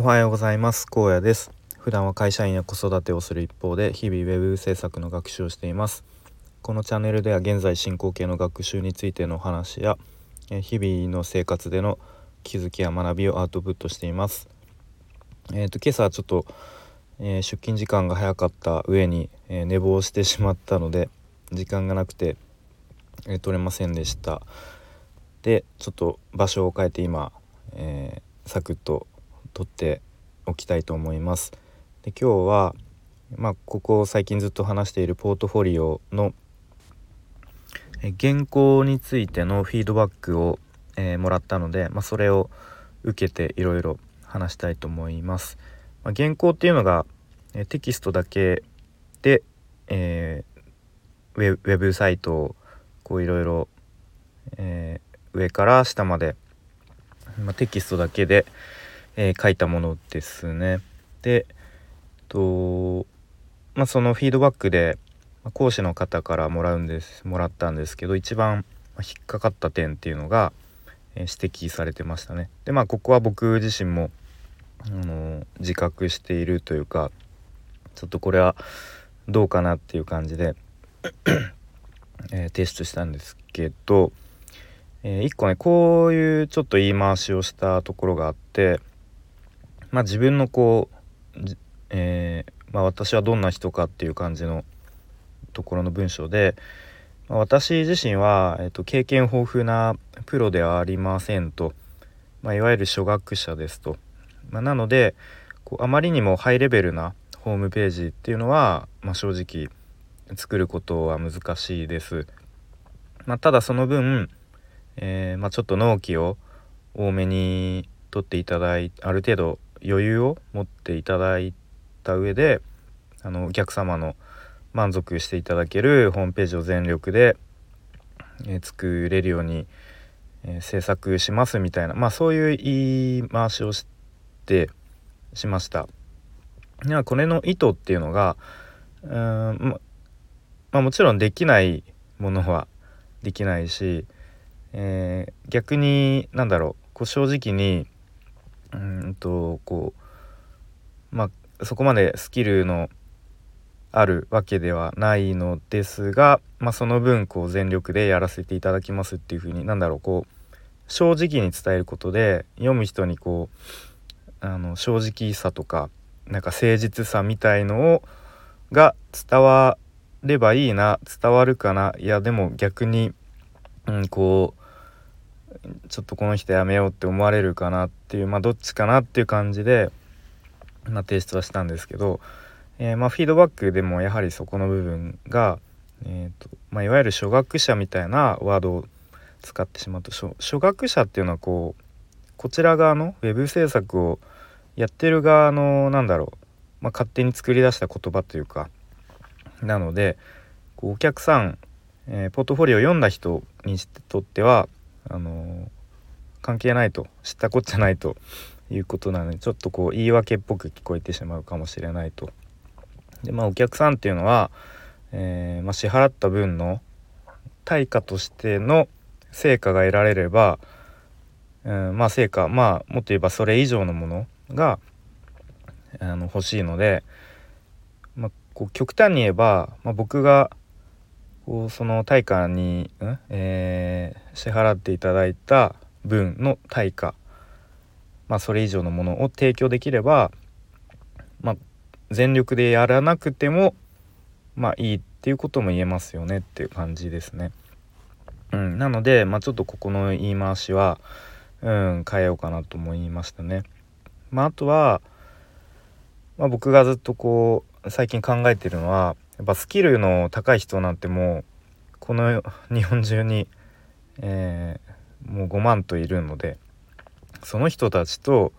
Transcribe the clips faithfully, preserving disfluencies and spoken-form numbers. おはようございます。高野です。普段は会社員や子育てをする一方で、日々ウェブ制作の学習をしています。このチャンネルでは現在進行形の学習についての話や、日々の生活での気づきや学びをアウトプットしています。えーと、今朝はちょっと、えー、出勤時間が早かった上に、えー、寝坊してしまったので時間がなくて、えー、取れませんでした。で、ちょっと場所を変えて今、えー、サクッと撮っておきたいと思います。で、今日は、まあ、ここ最近ずっと話しているポートフォリオの原稿についてのフィードバックを、えー、もらったので、まあ、それを受けていろいろ話したいと思います。まあ、原稿っていうのが、えー、テキストだけで、えー、ウェブ、ウェブサイトをこういろいろ上から下まで、まあ、テキストだけでえー、書いたものですね。で、とまあ、そのフィードバックで講師の方からもらうんですもらったんですけど、一番引っかかった点っていうのが、えー、指摘されてましたね。で、まあここは僕自身も、あのー、自覚しているというか、ちょっとこれはどうかなっていう感じで、えー、提出したんですけど、えー、いっこね、こういうちょっと言い回しをしたところがあって、まあ、自分のこう、えーまあ、私はどんな人かっていう感じのところの文章で、まあ、私自身は、えーと、経験豊富なプロではありませんと、まあ、いわゆる初学者ですと、まあ、なのでこうあまりにもハイレベルなホームページっていうのは、まあ、正直作ることは難しいです。まあ、ただその分、えーまあ、ちょっと納期を多めに取っていただいて、ある程度余裕を持っていただいた上で、あのお客様の満足していただけるホームページを全力で、えー、作れるように、えー、制作しますみたいな、まあそういう言い回しをしてしました。では、これの意図っていうのが、うーん、ま、まあもちろんできないものはできないし、えー、逆になんだろう、こう正直に。うんとこうまあ、そこまでスキルのあるわけではないのですが、まあ、その分こう全力でやらせていただきますっていうふうに、なんだろう、こう正直に伝えることで読む人にこうあの正直さとか、なんか誠実さみたいのをが伝わればいいな、伝わるかな、いやでも逆に、うん、こうちょっとこの人やめようって思われるかなっていう、まあどっちかなっていう感じで、まあ、提出はしたんですけど、えー、まあフィードバックでもやはりそこの部分が、えーとまあ、いわゆる初学者みたいなワードを使ってしまうと、初学者っていうのはこうこちら側のウェブ制作をやってる側のなんだろう、まあ、勝手に作り出した言葉というか、なのでこうお客さん、えー、ポートフォリオを読んだ人にとってはあの関係ないと、知ったこっちゃないということなので、ちょっとこう言い訳っぽく聞こえてしまうかもしれないと。で、まあお客さんっていうのは、えーまあ、支払った分の対価としての成果が得られれば、うん、まあ成果、まあもっと言えばそれ以上のものがあの欲しいので、まあ、こう極端に言えば、まあ、僕がその対価に、うんえー、支払っていただいた分の対価、まあ、それ以上のものを提供できれば、まあ、全力でやらなくても、まあ、いいっていうことも言えますよねっていう感じですね。うん、なので、まあ、ちょっとここの言い回しは、うん、変えようかなと思いましたね。まあ、あとは、まあ、僕がずっとこう最近考えてるのは、やっぱスキルの高い人なんてもうこの日本中に、えー、もうごまんといるので、その人たちと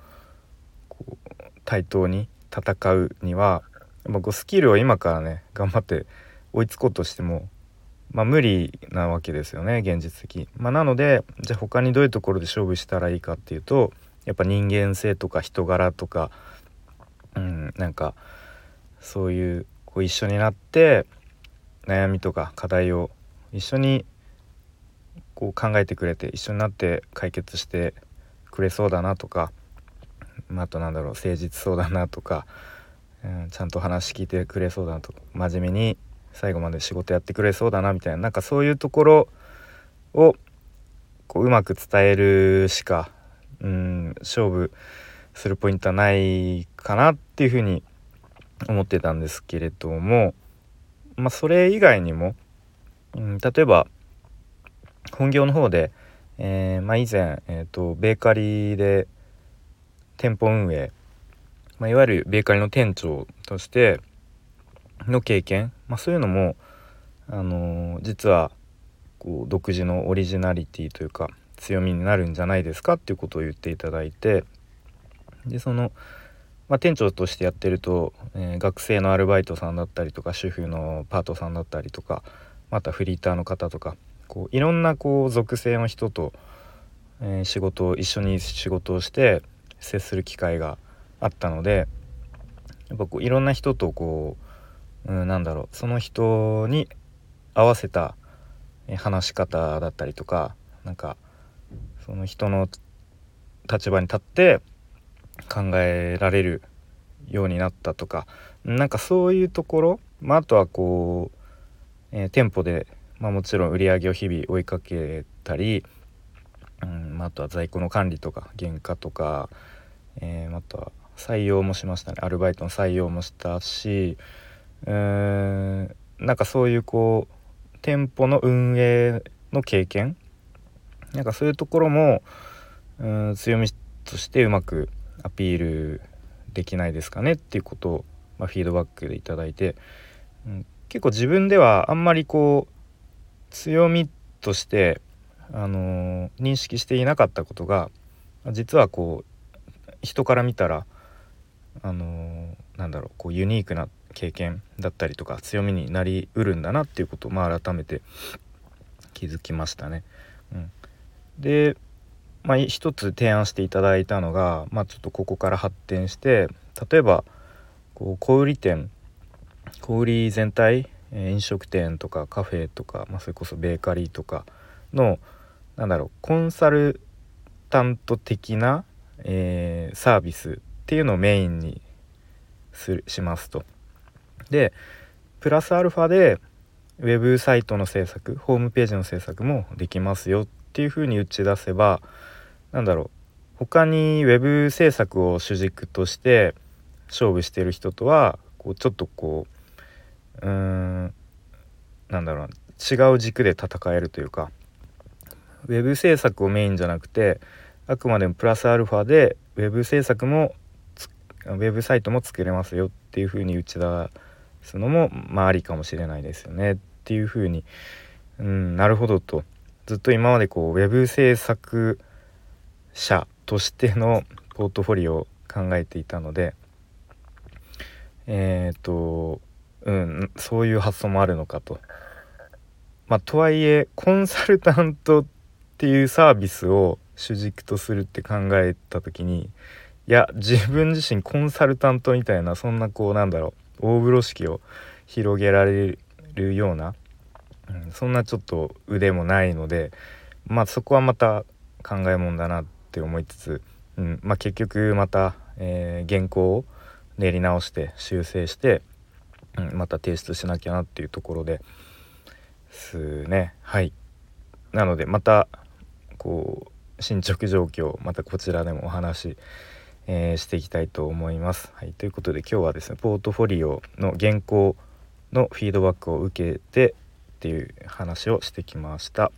こう対等に戦うには、やっぱこうスキルを今からね頑張って追いつこうとしても、まあ、無理なわけですよね、現実的。まあ、なので、じゃあ他にどういうところで勝負したらいいかっていうと、やっぱ人間性とか人柄とか、うん、なんかそういうこう一緒になって悩みとか課題を一緒にこう考えてくれて、一緒になって解決してくれそうだなとか、あとなんだろう、誠実そうだなとか、うん、ちゃんと話聞いてくれそうだなとか、真面目に最後まで仕事やってくれそうだなみたいな、なんかそういうところをこううまく伝えるしか、うん、勝負するポイントはないかなっていうふうに思ってたんですけれども、まあ、それ以外にも、うん、例えば本業の方で、えーまあ、以前、えーと、ベーカリーで店舗運営、まあ、いわゆるベーカリーの店長としての経験、まあ、そういうのも、あのー、実はこう独自のオリジナリティというか強みになるんじゃないですかっていうことを言っていただいて、でその、まあ、店長としてやってると、えー、学生のアルバイトさんだったりとか、主婦のパートさんだったりとか、またフリーターの方とか、こういろんなこう属性の人と、えー、仕事を一緒に仕事をして接する機会があったので、やっぱこういろんな人とこう、うん、なんだろう、その人に合わせた話し方だったりとか、なんかその人の立場に立って考えられるようになったとか、なんかそういうところ、まあ、あとはこう、えー、店舗で、まあ、もちろん売り上げを日々追いかけたり、うんまあ、あとは在庫の管理とか原価とか、えー、あとは採用もしましたね。アルバイトの採用もしたし、うーんなんかそういうこう店舗の運営の経験、なんかそういうところもうん強みとしてうまくアピールできないですかねっていうことを、まあ、フィードバックでいただいて、うん、結構自分ではあんまりこう強みとして、あのー、認識していなかったことが、実はこう人から見たら、あのー、なんだろう、こうユニークな経験だったりとか強みになりうるんだなっていうことを、まあ、改めて気づきましたね。うん、で、まあ、一つ提案していただいたのが、まあ、ちょっとここから発展して、例えばこう小売店、小売全体、飲食店とかカフェとか、まあ、それこそベーカリーとかのなんだろう、コンサルタント的な、えー、サービスっていうのをメインにするしますと。でプラスアルファでウェブサイトの制作、ホームページの制作もできますよっていうふうに打ち出せば、なんだろう、他にウェブ制作を主軸として勝負している人とはこうちょっとこううーんなんだろう、違う軸で戦えるというか、ウェブ制作をメインじゃなくて、あくまでもプラスアルファでウェブ制作もウェブサイトも作れますよっていう風に打ち出すのも、まあ、ありかもしれないですよねっていう風に、うん、なるほどと。ずっと今までこうウェブ制作者としてのポートフォリオを考えていたので、えっとうん、そういう発想もあるのかと。まあ、とはいえコンサルタントっていうサービスを主軸とするって考えた時に、いや自分自身コンサルタントみたいな、そんなこうなんだろう、大風呂敷を広げられるような、うん、そんなちょっと腕もないので、まあそこはまた考えもんだなって思いつつ、うんまあ、結局また、えー、原稿を練り直して修正してまた提出しなきゃなっていうところですね。はい。なのでまたこう進捗状況、またこちらでもお話、えー、していきたいと思います。はい。ということで今日はですね、ポートフォリオの原稿のフィードバックを受けてっていう話をしてきました。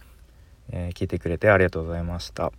えー、聞いてくれてありがとうございました。